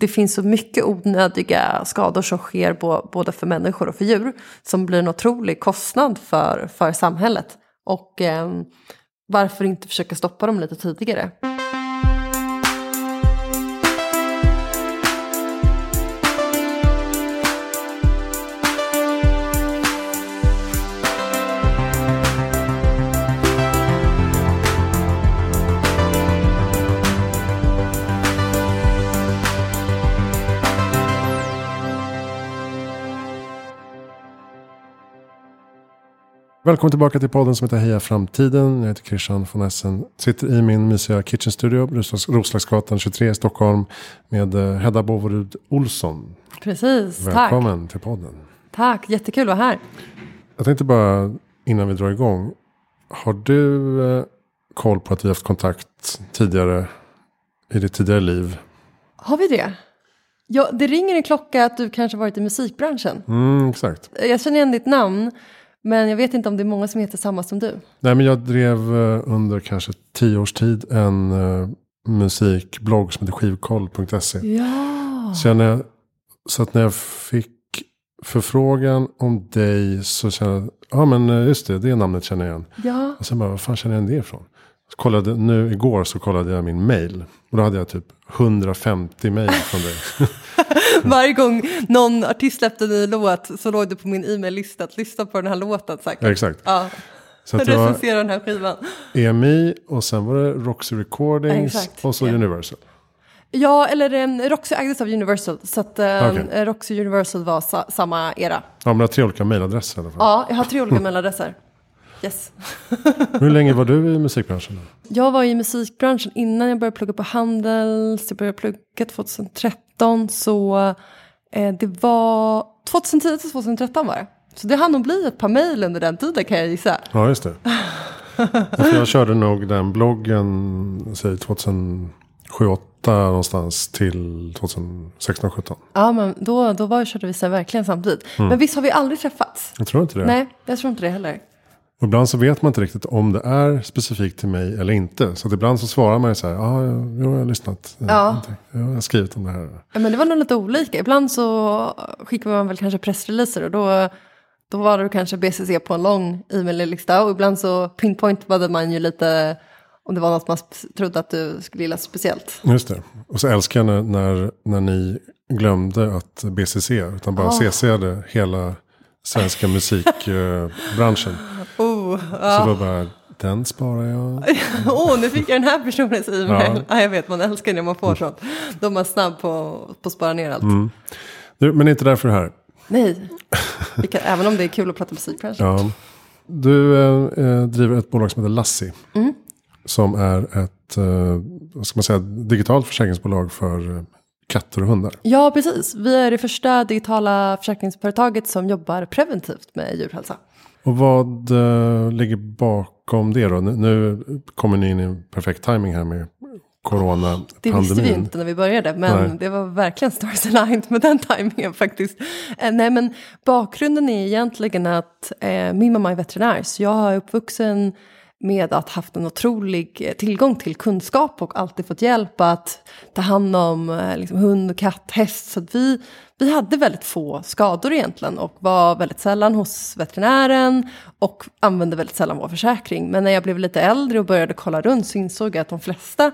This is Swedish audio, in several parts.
det finns så mycket onödiga skador som sker både för människor och för djur som blir en otrolig kostnad för samhället. Och varför inte försöka stoppa dem lite tidigare? Välkommen tillbaka till podden som heter Heja Framtiden. Jag heter Christian von Essen. Sitter i min mysiga kitchen studio, Roslagsgatan 23 i Stockholm med Hedda Bovrud Olsson. Precis, välkommen tack. Till podden. Tack, jättekul att vara här. Jag tänkte bara, innan vi drar igång. Har du koll på att vi haft kontakt tidigare i ditt tidigare liv? Har vi det? Ja, det ringer en klocka att du kanske varit i musikbranschen. Exakt. Jag känner igen ditt namn. Men jag vet inte om det är många som heter samma som du. Nej, men jag drev under kanske 10 års tid en musikblogg som heter skivkoll.se. Ja. Så att när jag fick förfrågan om dig så kände jag, ja men just det namnet känner jag igen. Ja. Och sen bara, vad fan känner jag igen det ifrån? Igår kollade jag min mail. Och då hade jag typ 150 mail från dig. Varje gång någon artist släppte en ny låt så låg det på min e-mail-lista att lyssna på den här låten säkert. Ja, exakt. Ja. Så att recensera den här skivan. EMI och sen var det Roxy Recordings och så Universal. Ja, eller Roxy ägdes av Universal. Så att Roxy och Universal var samma era. Ja, men jag har 3 olika mailadresser i alla fall. Ja, jag har 3 olika mailadresser. Yes. Hur länge var du i musikbranschen? Jag var i musikbranschen innan jag började plugga på Handels. Jag började plugga 2013. Så det var 2010-2013 var det. Så det hann nog bli ett par mejl under den tiden kan jag gissa. Ja, just det. Jag körde nog den bloggen 2007-2008 någonstans till 2016-17. Ja, men då körde vi sen verkligen samtidigt. Mm. Men visst har vi aldrig träffats? Jag tror inte det. Nej, jag tror inte det heller. Och ibland så vet man inte riktigt om det är specifikt till mig eller inte. Så att ibland så svarar man ju så här, jag har lyssnat. Ja. Jag har skrivit om det här. Ja, men det var nog lite olika. Ibland så skickar man väl kanske pressreleaser och då var det kanske BCC på en lång e-mail-lista. Och ibland så pinpointade man ju lite om det var något man trodde att du skulle gilla speciellt. Just det. Och så älskar jag när ni glömde att BCC utan bara CCade hela svenska musikbranschen. Så då bara, den sparar jag. Nu fick jag den här personens e-mail. Ja. Jag vet, man älskar när man får sånt. De är snabb på att spara ner allt. Mm. Du, men inte därför här. Nej, även om det är kul att prata musik kanske. Ja. Du driver ett bolag som heter Lassi. Mm. Som är ett digitalt försäkringsbolag för katter och hundar. Ja, precis. Vi är det första digitala försäkringsföretaget som jobbar preventivt med djurhälsa. Och vad ligger bakom det då? Nu kommer ni in i en perfekt timing här med coronapandemin. Det visste vi inte när vi började, men det var verkligen stars aligned med den timingen faktiskt. Nej, men bakgrunden är egentligen att min mamma är veterinär, så jag är uppvuxen med att haft en otrolig tillgång till kunskap och alltid fått hjälp att ta hand om hund, katt, häst. Så att vi hade väldigt få skador egentligen och var väldigt sällan hos veterinären och använde väldigt sällan vår försäkring. Men när jag blev lite äldre och började kolla runt så insåg jag att de flesta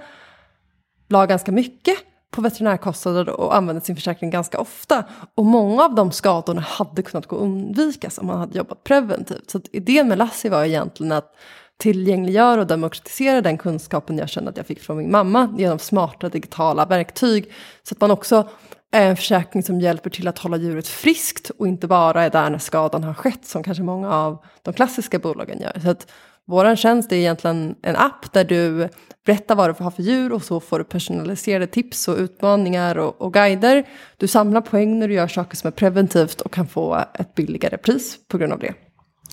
la ganska mycket på veterinärkostnader och använde sin försäkring ganska ofta. Och många av de skadorna hade kunnat gå undvikas om man hade jobbat preventivt. Så att idén med Lassi var egentligen att tillgängliggör och demokratisera den kunskapen jag kände att jag fick från min mamma genom smarta digitala verktyg så att man också är en försäkring som hjälper till att hålla djuret friskt och inte bara är där när skadan har skett som kanske många av de klassiska bolagen gör. Så att våran tjänst är egentligen en app där du berättar vad du får ha för djur och så får du personaliserade tips och utmaningar och guider. Du samlar poäng när du gör saker som är preventivt och kan få ett billigare pris på grund av det.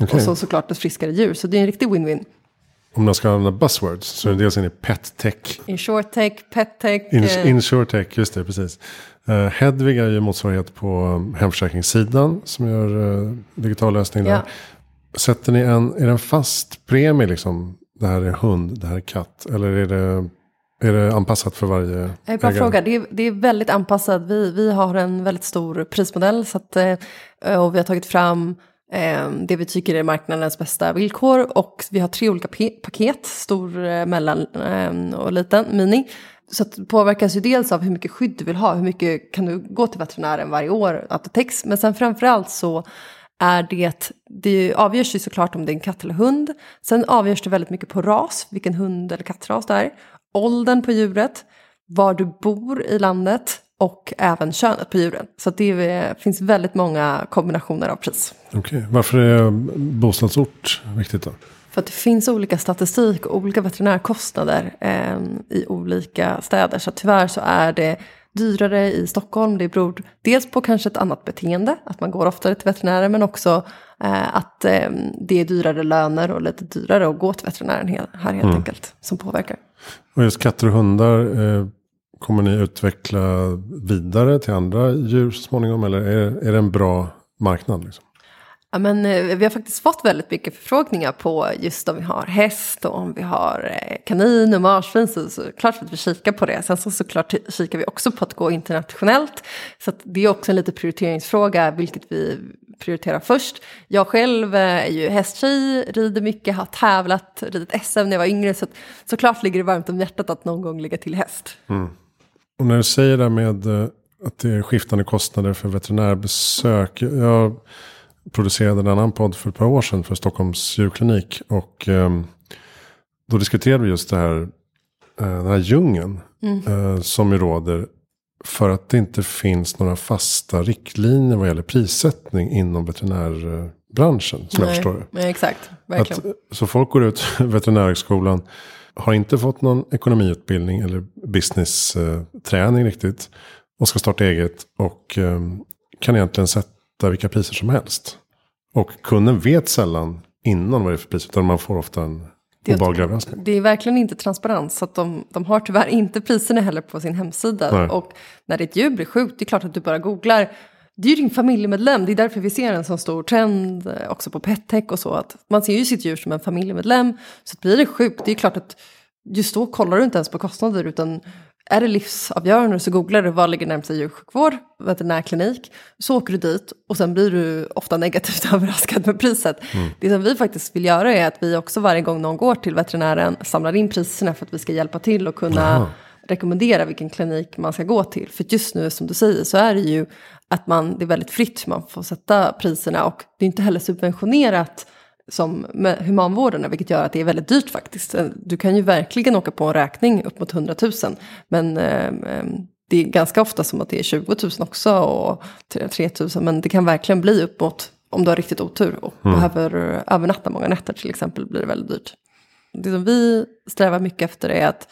Okay. Och så såklart ett friskare djur. Så det är en riktig win-win. Om man ska använda buzzwords så är det dels in i pet-tech. Insurtech, pet-tech. Insurtech, just det, precis. Hedvig är ju motsvarighet på hemförsäkringssidan som gör digital lösning där. Yeah. Sätter ni är det en fast premie liksom? Det här är hund, det här är katt. Eller är det Är det anpassat för varje ägare? Det är en bra fråga. Det är väldigt anpassat. Vi har en väldigt stor prismodell så att, och vi har tagit fram det vi tycker är marknadens bästa villkor. Och vi har 3 olika paket. Stor, mellan och liten, mini. Så att det påverkas ju dels av hur mycket skydd du vill ha. Hur mycket kan du gå till veterinären varje år att det täcks. Men sen framförallt så är det avgörs ju såklart om det är en katt eller hund. Sen avgörs det väldigt mycket på ras. Vilken hund eller kattras det är. Åldern på djuret. Var du bor i landet. Och även könet på djuren. Så det finns väldigt många kombinationer av pris. Okej. Varför är bostadsort viktigt då? För att det finns olika statistik och olika veterinärkostnader i olika städer. Så tyvärr så är det dyrare i Stockholm. Det beror dels på kanske ett annat beteende. Att man går oftare till veterinären. Men också att det är dyrare löner och lite dyrare att gå till veterinären här helt enkelt. Som påverkar. Och just katter och hundar... Kommer ni utveckla vidare till andra djur så småningom eller är det en bra marknad liksom? Ja, men vi har faktiskt fått väldigt mycket förfrågningar på just om vi har häst och om vi har kanin och marsvin så klart att vi kikar på det. Sen såklart kikar vi också på att gå internationellt så att det är också en lite prioriteringsfråga vilket vi prioriterar först. Jag själv är ju hästtjej, rider mycket, har tävlat, ridit SM när jag var yngre så att, såklart ligger det varmt om hjärtat att någon gång lägga till häst. Mm. Och när du säger det med att det är skiftande kostnader för veterinärbesök. Jag producerade en annan podd för ett par år sedan för Stockholms djurklinik. Och då diskuterade vi just det här, den här djungeln som ju råder. För att det inte finns några fasta riktlinjer vad gäller prissättning inom veterinärbranschen. Som jag förstår det. Nej, exakt. Verkligen. Att, så folk går ut veterinärhögskolan. Har inte fått någon ekonomiutbildning eller business-träning riktigt. Och ska starta eget och kan egentligen sätta vilka priser som helst. Och kunden vet sällan innan vad det är för pris utan man får ofta en obehaglig överraskning. Det är verkligen inte transparens så att de har tyvärr inte priserna heller på sin hemsida. Nej. Och när ditt djur blir sjukt, det är klart att du bara googlar. Det är ju din familjemedlem. Det är därför vi ser en sån stor trend också på PetTech och så. Att man ser ju sitt djur som en familjemedlem. Så blir det sjukt. Det är klart att just då kollar du inte ens på kostnader. Utan är det livsavgörande så googlar du. Var ligger närmsta djursjukvård? Veterinärklinik. Så åker du dit. Och sen blir du ofta negativt överraskad med priset. Mm. Det som vi faktiskt vill göra är att vi också varje gång någon går till veterinären. Samlar in priserna för att vi ska hjälpa till och kunna... Aha. Rekommendera vilken klinik man ska gå till. För just nu som du säger så är det ju att det är väldigt fritt hur man får sätta priserna. Och det är inte heller subventionerat som humanvårdarna. Vilket gör att det är väldigt dyrt faktiskt. Du kan ju verkligen åka på en räkning upp mot 100 000. Men det är ganska ofta som att det är 20 000 också och 3 000. Men det kan verkligen bli upp mot om du har riktigt otur. Och behöver övernatta många nätter till exempel blir det väldigt dyrt. Det som vi strävar mycket efter är att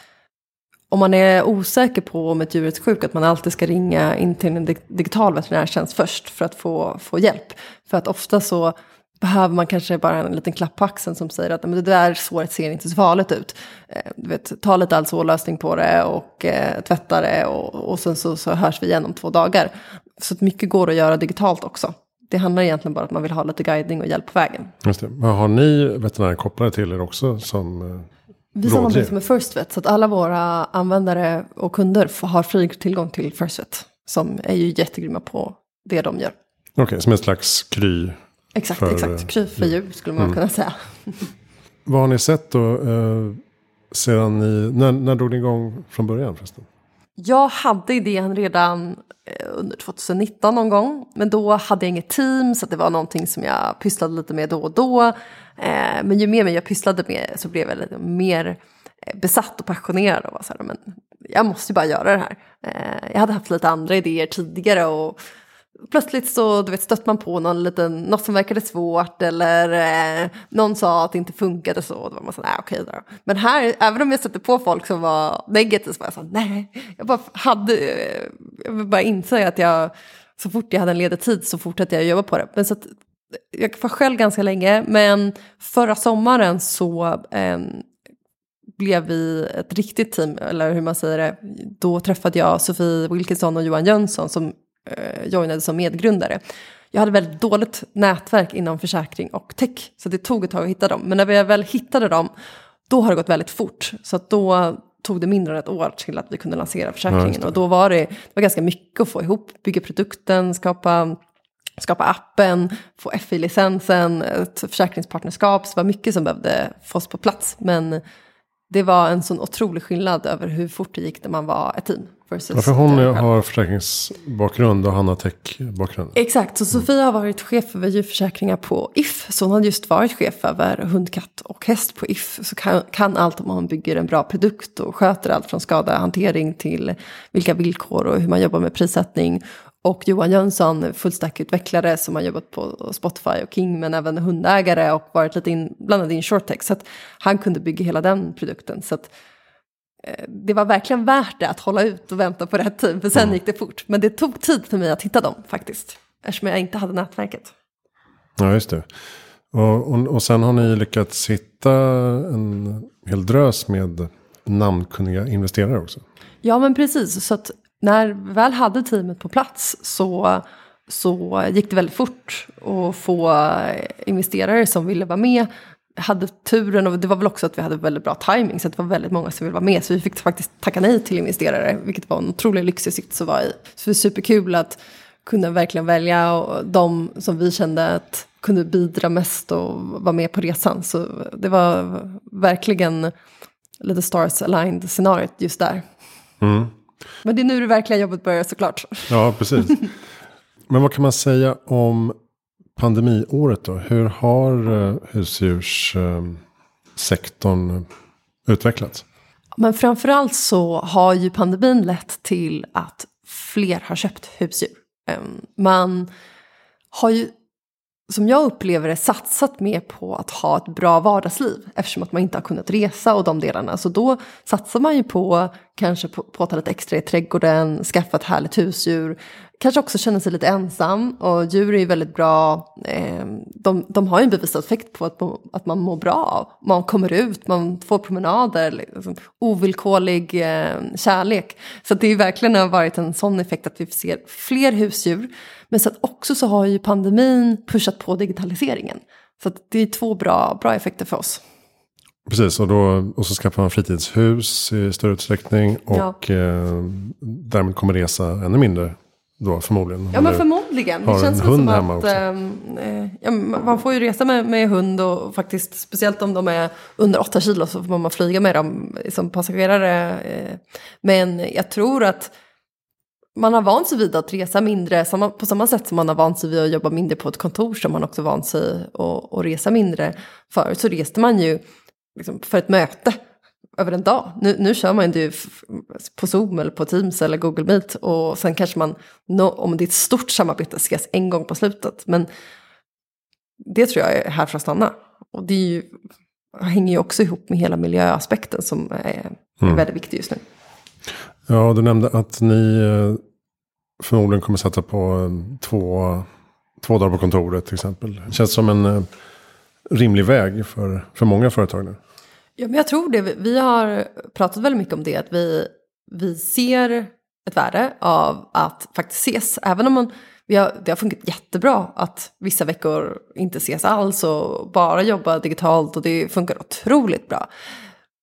om man är osäker på om ett djur är sjuk att man alltid ska ringa in till en digital veterinärtjänst först för att få hjälp. För att ofta så behöver man kanske bara en liten klapp på axeln som säger att men det där såret ser inte så farligt ut. Du vet, ta lite alkohollösning på det och tvätta det och sen så hörs vi igen om 2 dagar. Så att mycket går att göra digitalt också. Det handlar egentligen bara om att man vill ha lite guidning och hjälp på vägen. Just det. Men har ni veterinärer kopplade till er också som... Vi samarbetar med FirstVet så att alla våra användare och kunder har fri tillgång till FirstVet som är ju jättegrymma på det de gör. Okej, som en slags Kry. Exakt. Kry för djur skulle man kunna säga. Vad har ni sett då sedan ni... När drog ni igång från början förresten? Jag hade idén redan under 2019 någon gång. Men då hade jag inget team så att det var någonting som jag pysslade lite med då och då. Men ju mer jag pysslade med så blev jag lite mer besatt och passionerad. Och var så här, men jag måste ju bara göra det här. Jag hade haft lite andra idéer tidigare och plötsligt så stötte man på något som verkade svårt eller någon sa att det inte funkade så. Då var man så okej då. Men här, även om jag stötte på folk som var negativt så var jag så nej. Jag bara insåg att jag, så fort jag hade en ledig tid så fortsatte jag jobba på det. Men så att, jag var själv ganska länge men förra sommaren så blev vi ett riktigt team, eller hur man säger det. Då träffade jag Sofie Wilkinson och Johan Jönsson som joinade som medgrundare. Jag hade väldigt dåligt nätverk inom försäkring och tech. Så det tog ett tag att hitta dem. Men när vi väl hittade dem, då har det gått väldigt fort. Så att då tog det mindre än ett år till att vi kunde lansera försäkringen. Ja, och då var det var ganska mycket att få ihop. Bygga produkten, skapa appen, få FI-licensen, ett försäkringspartnerskap. Så det var mycket som behövde fås på plats. Men det var en sån otrolig skillnad över hur fort det gick när man var ett team. För hon har försäkringsbakgrund och han har tech-bakgrund. Exakt, så Sofie har varit chef över djurförsäkringar på IF. Så hon har just varit chef över hund, katt och häst på IF. Så kan allt om man bygger en bra produkt och sköter allt från skadehantering till vilka villkor och hur man jobbar med prissättning. Och Johan Jönsson, fullstackutvecklare som har jobbat på Spotify och King, men även hundägare och varit lite blandad in shorttech. Så att han kunde bygga hela den produkten. Så att det var verkligen värt det att hålla ut och vänta på rätt tid, för sen gick det fort. Men det tog tid för mig att hitta dem faktiskt, eftersom jag inte hade nätverket. Ja, just det. Och sen har ni lyckats hitta en hel drös med namnkunniga investerare också. Ja, men precis. Så att när vi väl hade teamet på plats så gick det väldigt fort att få investerare som ville vara med. Hade turen, och det var väl också att vi hade väldigt bra timing, så att det var väldigt många som ville vara med, så vi fick faktiskt tacka nej till investerare, vilket var en otroligt lyxig sikt att vara i. Så det var superkul att kunna verkligen välja och de som vi kände att kunde bidra mest och vara med på resan. Så det var verkligen lite stars aligned scenariot just där. Mm. Men det är nu det verkliga jobbet börjar, såklart. Ja, precis. Men vad kan man säga om pandemiåret då? Hur har husdjurssektorn utvecklats? Men framförallt så har ju pandemin lett till att fler har köpt husdjur. Man har ju, som jag upplever det, satsat mer på att ha ett bra vardagsliv, eftersom att man inte har kunnat resa och de delarna. Så då satsar man ju på kanske påta lite extra i trädgården, skaffa ett härligt husdjur. Kanske också känner sig lite ensam, och djur är ju väldigt bra. De har ju en bevisad effekt på att man mår bra. Man kommer ut, man får promenader, liksom, ovillkorlig kärlek. Så att det är verkligen har varit en sån effekt att vi ser fler husdjur. Men så att också så har ju pandemin pushat på digitaliseringen. Så att det är två bra effekter för oss. Precis, och så skaffar man fritidshus i större utsträckning och därmed kommer resa ännu mindre. Då, förmodligen. Ja, men förmodligen. Det känns som att man får ju resa med hund, och faktiskt speciellt om de är under 8 kilo så får man flyga med dem som passagerare. Men jag tror att man har vant sig vid att resa mindre på samma sätt som man har vant sig vid att jobba mindre på ett kontor, som man också vant sig att resa mindre. Förut så reste man ju liksom för ett möte över en dag. Nu kör man ju på Zoom eller på Teams eller Google Meet, och sen kanske man, om det är ett stort samarbete, ses en gång på slutet. Men det tror jag är här för att stanna. Och det är ju, hänger ju också ihop med hela miljöaspekten som är väldigt viktig just nu. Ja, du nämnde att ni förmodligen kommer sätta på två dagar på kontoret till exempel. Det känns som en rimlig väg för många företag nu. Ja, men jag tror det. Vi har pratat väldigt mycket om det. Att vi ser ett värde av att faktiskt ses. Även om det har funkat jättebra att vissa veckor inte ses alls och bara jobba digitalt. Och det funkar otroligt bra.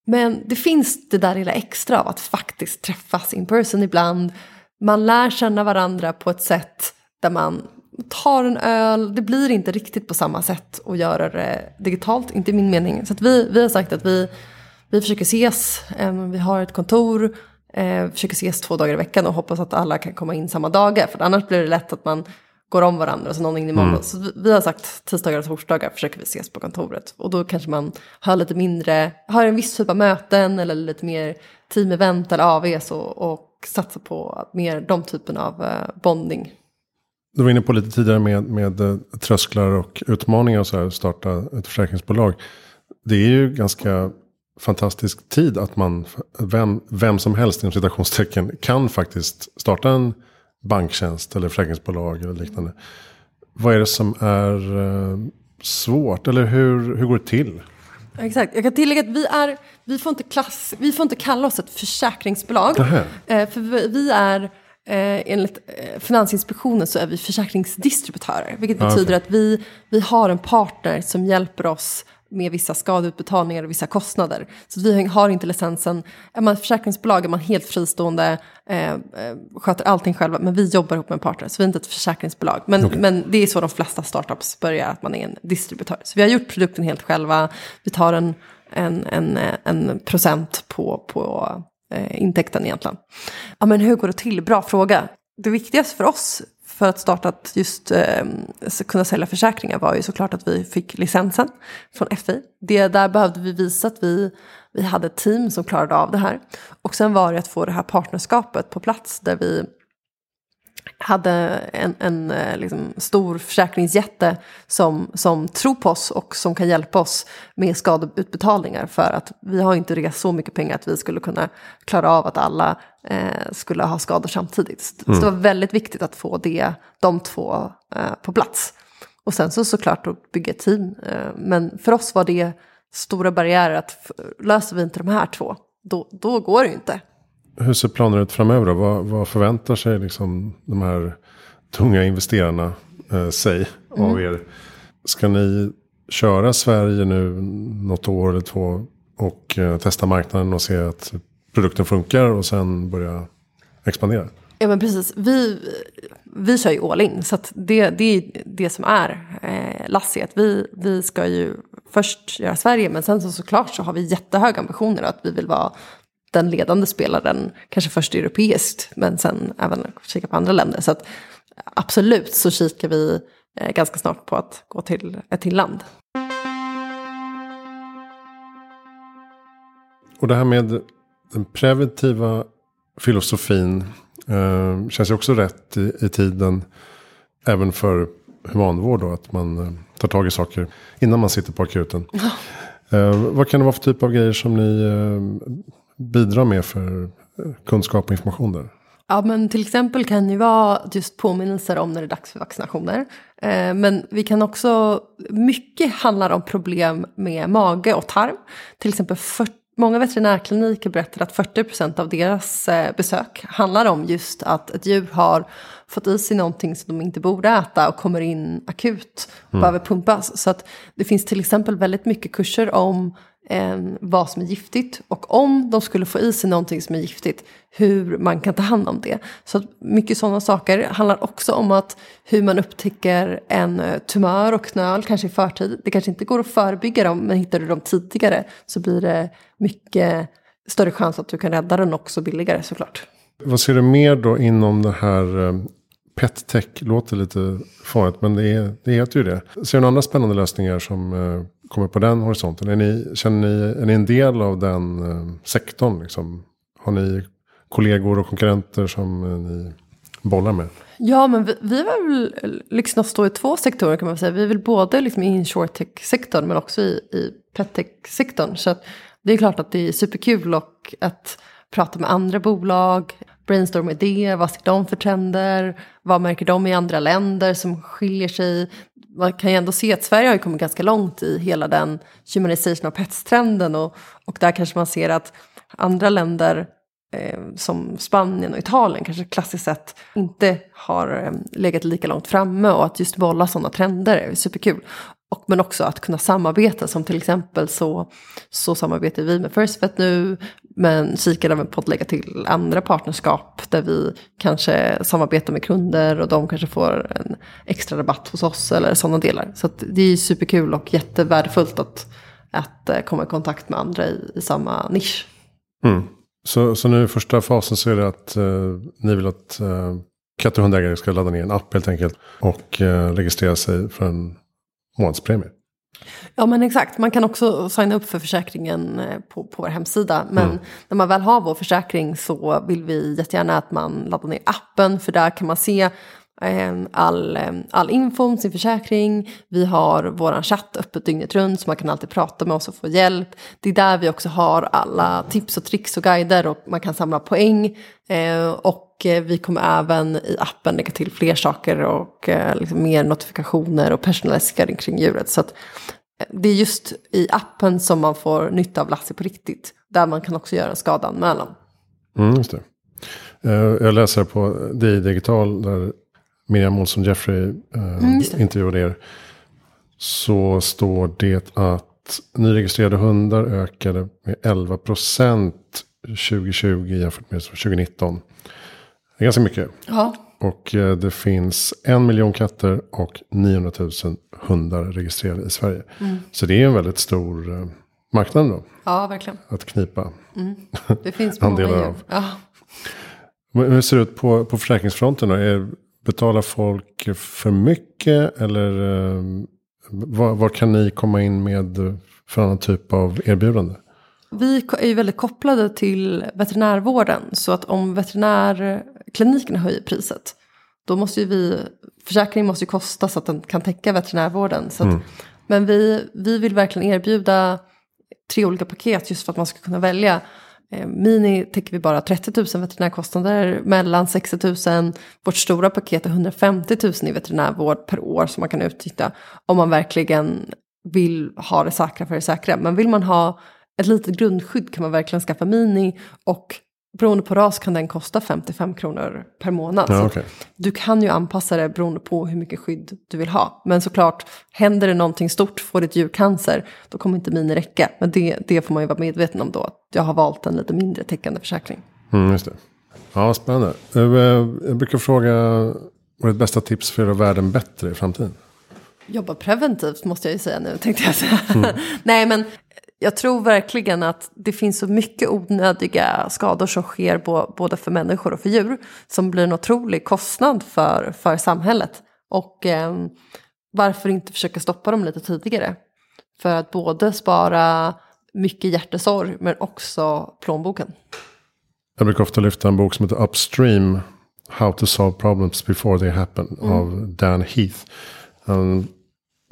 Men det finns det där lilla extra av att faktiskt träffas in person ibland. Man lär känna varandra på ett sätt där man tar en öl. Det blir inte riktigt på samma sätt att göra det digitalt, inte i min mening. Så att vi har sagt att vi försöker ses. Vi har ett kontor, försöker ses 2 dagar i veckan och hoppas att alla kan komma in samma dagar. För annars blir det lätt att man går om varandra och så någon in i morgon. Så vi har sagt 10dagar och torsdagar försöker vi ses på kontoret. Och då kanske man har lite mindre, har en viss typ av möten eller lite mer team-event eller AVs och satsa på mer de typen av bonding. Du var inne på lite tidigare med trösklar och utmaningar och så här, starta ett försäkringsbolag. Det är ju ganska fantastisk tid att man, vem som helst inom citationstecken, kan faktiskt starta en banktjänst eller försäkringsbolag eller liknande. Vad är det som är svårt, eller hur går det till? Exakt. Jag kan tillägga att vi får inte kalla oss ett försäkringsbolag. För vi är, enligt Finansinspektionen, så är vi försäkringsdistributörer, vilket betyder att vi har en partner som hjälper oss med vissa skadeutbetalningar och vissa kostnader. Så att vi har inte licensen. Är man försäkringsbolag är man helt fristående, sköter allting själva, men vi jobbar ihop med en partner, så vi är inte ett försäkringsbolag. Men, okay. Men det är så de flesta startups börjar, att man är en distributör. Så vi har gjort produkten helt själva. Vi tar en procent på intäkten egentligen. Ja, men hur går det till? Bra fråga. Det viktigaste för oss för att starta att just kunna sälja försäkringar var ju såklart att vi fick licensen från FI. Det där behövde vi visa att vi hade ett team som klarade av det här. Och sen var det att få det här partnerskapet på plats där vi hade en liksom stor försäkringsjätte som tror på oss och som kan hjälpa oss med skadeutbetalningar, för att vi har inte rest så mycket pengar att vi skulle kunna klara av att alla skulle ha skador samtidigt. Mm. Så det var väldigt viktigt att få de två på plats. Och sen såklart att bygga ett team. Men för oss var det stora barriärer att löser vi inte de här två, då går det ju inte. Hur ser planen ut framöver då? Vad förväntar sig liksom de här tunga investerarna sig av er? Ska ni köra Sverige nu något år eller två och testa marknaden och se att produkten funkar och sen börja expandera? Ja, men precis. Vi kör ju all in, så att det är det som är Lassi, att vi ska ju först göra Sverige, men sen såklart så har vi jättehöga ambitioner att vi vill vara den ledande spelaren, kanske först europeiskt, men sen även kika på andra länder. Så att absolut så kikar vi ganska snart på att gå till ett till land. Och det här med den preventiva filosofin känns ju också rätt i tiden, även för humanvård då, att man tar tag i saker innan man sitter på akuten. Vad kan det vara för typ av grejer som ni bidra med för kunskap och information där? Ja, men till exempel kan ju vara just påminnelser om när det är dags för vaccinationer. Men vi kan också, mycket handlar om problem med mage och tarm. Till exempel många veterinärkliniker berättar att 40% av deras besök handlar om just att ett djur har fått i sig någonting som de inte borde äta och kommer in akut och behöver pumpas. Så att det finns till exempel väldigt mycket kurser om vad som är giftigt, och om de skulle få i sig någonting som är giftigt, hur man kan ta hand om det. Så mycket sådana saker handlar också om att hur man upptäcker en tumör och knöl kanske i förtid. Det kanske inte går att förebygga dem, men hittar du dem tidigare så blir det mycket större chans att du kan rädda den också billigare, såklart. Vad ser du mer då inom det här? Pet tech låter lite farligt, men det heter ju det. Ser du andra spännande lösningar som kommer på den horisonten? Är ni en del av den sektorn? Liksom? Har ni kollegor och konkurrenter som ni bollar med? Ja, men vi var väl liksom att stå i två sektorer, kan man säga. Vi vill både liksom i insurtech-sektorn men också i pet tech-sektorn. Så att det är klart att det är superkul och att prata med andra bolag, brainstorm idéer, vad ser de för trender, vad märker de i andra länder som skiljer sig. Man kan ju ändå se att Sverige har ju kommit ganska långt i hela den humanization av pets-trenden, och där kanske man ser att andra länder som Spanien och Italien kanske klassiskt sett inte har legat lika långt framme, och att just bolla sådana trender är superkul. Men också att kunna samarbeta, som till exempel så samarbetar vi med FirstVet nu, men kikar även på att lägga till andra partnerskap där vi kanske samarbetar med kunder och de kanske får en extra rabatt hos oss eller sådana delar. Så att det är superkul och jättevärdefullt att komma i kontakt med andra i samma nisch. Mm. Så nu i första fasen så är det att ni vill att katt- och hundägare ska ladda ner en app helt enkelt och registrera sig för en månadspremie. Ja, men exakt. Man kan också signa upp för försäkringen på vår hemsida. Men när man väl har vår försäkring så vill vi jättegärna att man laddar ner appen. För där kan man se all info om sin försäkring. Vi har vår chatt öppet dygnet runt, så man kan alltid prata med oss och få hjälp. Det är där vi också har alla tips och tricks och guider, och man kan samla poäng. Och vi kommer även i appen lägga till fler saker och liksom mer notifikationer och personalisering kring djuret. Så att det är just i appen som man får nytta av Lassi på riktigt. Där man kan också göra en skadanmälan. Just det. Jag läser på DI Digital där Miriam Olsson Jeffrey intervjuade er, så står det att att nyregistrerade hundar ökade med 11% 2020 jämfört med 2019. Det är ganska mycket. Ja. Och det finns 1 miljon katter och 900 000 hundar registrerade i Sverige. Mm. Så det är en väldigt stor marknad då. Ja, verkligen. Att knipa det finns andelar av. Ja. Men hur ser det ut på försäkringsfronten då? Betalar folk för mycket eller vad kan ni komma in med för annan typ av erbjudande? Vi är ju väldigt kopplade till veterinärvården, så att om veterinärkliniken höjer priset, då måste ju försäkringen måste ju kosta så att den kan täcka veterinärvården. Så att, men vi vill verkligen erbjuda 3 olika paket just för att man ska kunna välja. Mini täcker vi bara 30 000 veterinärkostnader, mellan 60 000. Vårt stora paket är 150 000 i veterinärvård per år som man kan utnyttja om man verkligen vill ha det säkra för det säkra. Men vill man ha ett litet grundskydd kan man verkligen skaffa mini, och beroende på ras kan den kosta 55 kronor per månad. Ja, okay. Du kan ju anpassa det beroende på hur mycket skydd du vill ha. Men såklart, händer det någonting stort, får ditt djur cancer, då kommer inte mini räcka. Men det får man ju vara medveten om då. Jag har valt en lite mindre täckande försäkring. Mm, just det. Ja, spännande. Jag brukar fråga, vad är ditt bästa tips för att göra världen bättre i framtiden? Jobba preventivt måste jag ju säga nu, tänkte jag säga. Mm. Nej, men jag tror verkligen att det finns så mycket onödiga skador som sker både för människor och för djur, som blir en otrolig kostnad för samhället. Och varför inte försöka stoppa dem lite tidigare? För att både spara mycket hjärtesorg men också plånboken. Jag brukar ofta lyfta en bok som heter Upstream, How to Solve Problems Before They Happen av Dan Heath. Han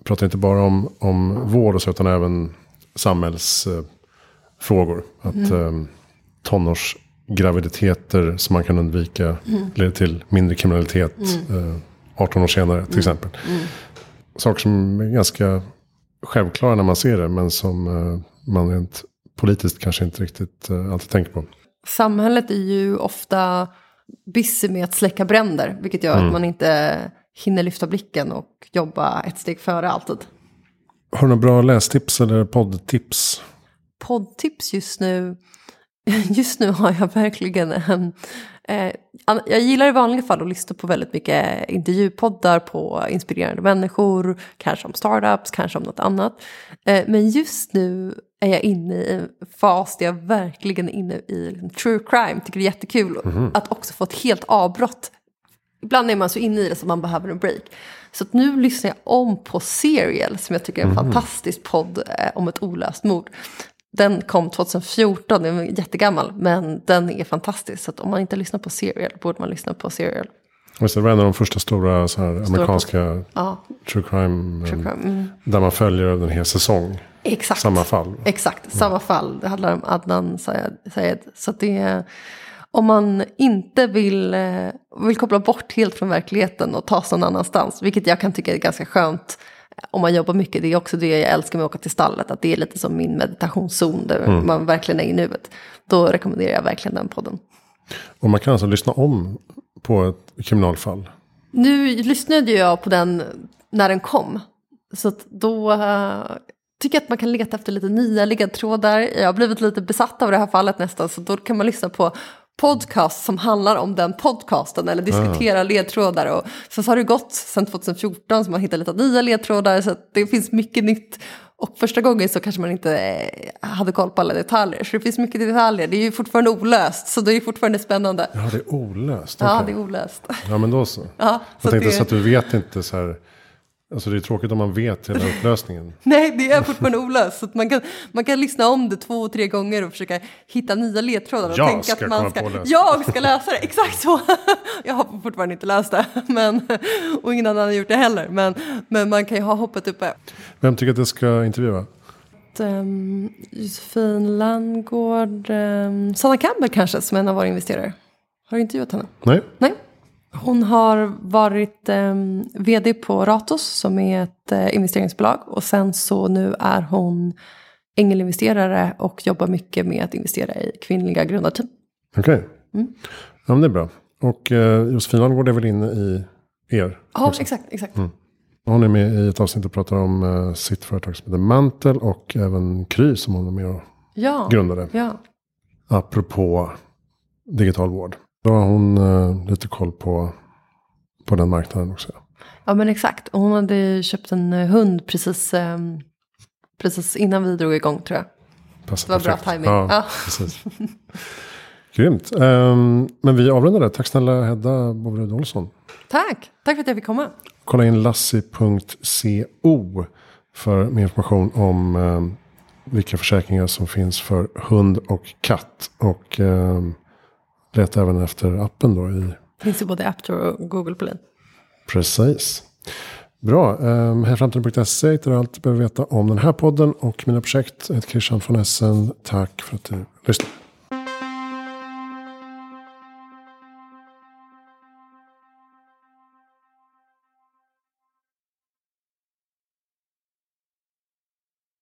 pratar inte bara om vård utan även samhällsfrågor. Att tonårsgraviditeter som man kan undvika leder till mindre kriminalitet 18 år senare till exempel. Mm. Saker som är ganska självklara när man ser det, men som man rent politiskt kanske inte riktigt alltid tänker på. Samhället är ju ofta busy med att släcka bränder, vilket gör att man inte hinner lyfta blicken och jobba ett steg före alltid. Har du några bra lästips eller poddtips? Poddtips just nu. Just nu har jag verkligen jag gillar i vanliga fall att lyssna på väldigt mycket intervjupoddar på inspirerande människor. Kanske om startups, kanske om något annat. Men just nu är jag inne i en fas där jag verkligen är inne i true crime. Tycker det är jättekul att också få ett helt avbrott. Ibland är man så inne i det så man behöver en break. Så att nu lyssnar jag om på Serial, som jag tycker är en fantastisk podd om ett olöst mord. Den kom 2014, den är jättegammal, men den är fantastisk. Så att om man inte lyssnar på Serial borde man lyssna på Serial. Det var en av de första stora så här, amerikanska true crime, där man följer över en hel säsong. Exakt. Samma fall. Exakt, samma fall. Det handlar om Adnan Syed. Så att det är, om man inte vill koppla bort helt från verkligheten och ta sig någon annanstans, vilket jag kan tycka är ganska skönt om man jobbar mycket. Det är också det jag älskar med att åka till stallet, att det är lite som min meditationszon där man verkligen är i nuet. Då rekommenderar jag verkligen den podden. Och man kan alltså lyssna om på ett kriminalfall? Nu lyssnade jag på den när den kom, så att då tycker att man kan leta efter lite nya ledtrådar. Jag har blivit lite besatt av det här fallet nästan, så då kan man lyssna på podcast som handlar om den podcasten eller diskutera ledtrådar. Och sen så har det gått sedan 2014 som man hittar lite nya ledtrådar, så att det finns mycket nytt. Och första gången så kanske man inte hade koll på alla detaljer, så det finns mycket detaljer. Det är ju fortfarande olöst, så det är ju fortfarande spännande. Ja, det är olöst. Okay. Ja, det är olöst. Ja, men då så. Ja, så jag tänkte så att du vet inte så här. Alltså det är tråkigt om man vet hela upplösningen. Nej, det är fortfarande olöst. Så att man kan lyssna om det 2-3 gånger och försöka hitta nya ledtrådar. Och tänka att man jag ska läsa det, exakt så. Jag har fortfarande inte läst det. Och ingen annan har gjort det heller. Men man kan ju ha hoppet uppe. Vem tycker att jag ska intervjua? Josefin Landgård. Sanna Kamber kanske, som en av våra investerare. Har du intervjuat henne? Nej. Hon har varit vd på Ratos, som är ett investeringsbolag. Och sen så nu är hon ängelinvesterare och jobbar mycket med att investera i kvinnliga grundarteam. Okej. Ja, men det är bra. Och Josefin Landgård är väl inne i er? Ja, exakt. Hon är med i ett avsnitt och pratar om sitt företag som heter Mantel och även Krys som hon är med och grundade. Ja. Apropå digital vård. Då har hon lite koll på den marknaden också. Ja men exakt. Hon hade köpt en hund precis innan vi drog igång tror jag. Passat, det var perfekt. Bra timing. Ja. Precis. Grymt. Men vi avrundar det. Tack snälla Hedda Bovrud Olsson. Tack. Tack för att jag fick komma. Kolla in lassi.co för mer information om vilka försäkringar som finns för hund och katt. Och leta även efter appen då. Finns ju både App Store och Google Play. Precis. Bra. Hejaframtiden.se hittar du allt du behöver veta om den här podden och mina projekt. Jag heter Christian von Essen. Tack för att du lyssnade.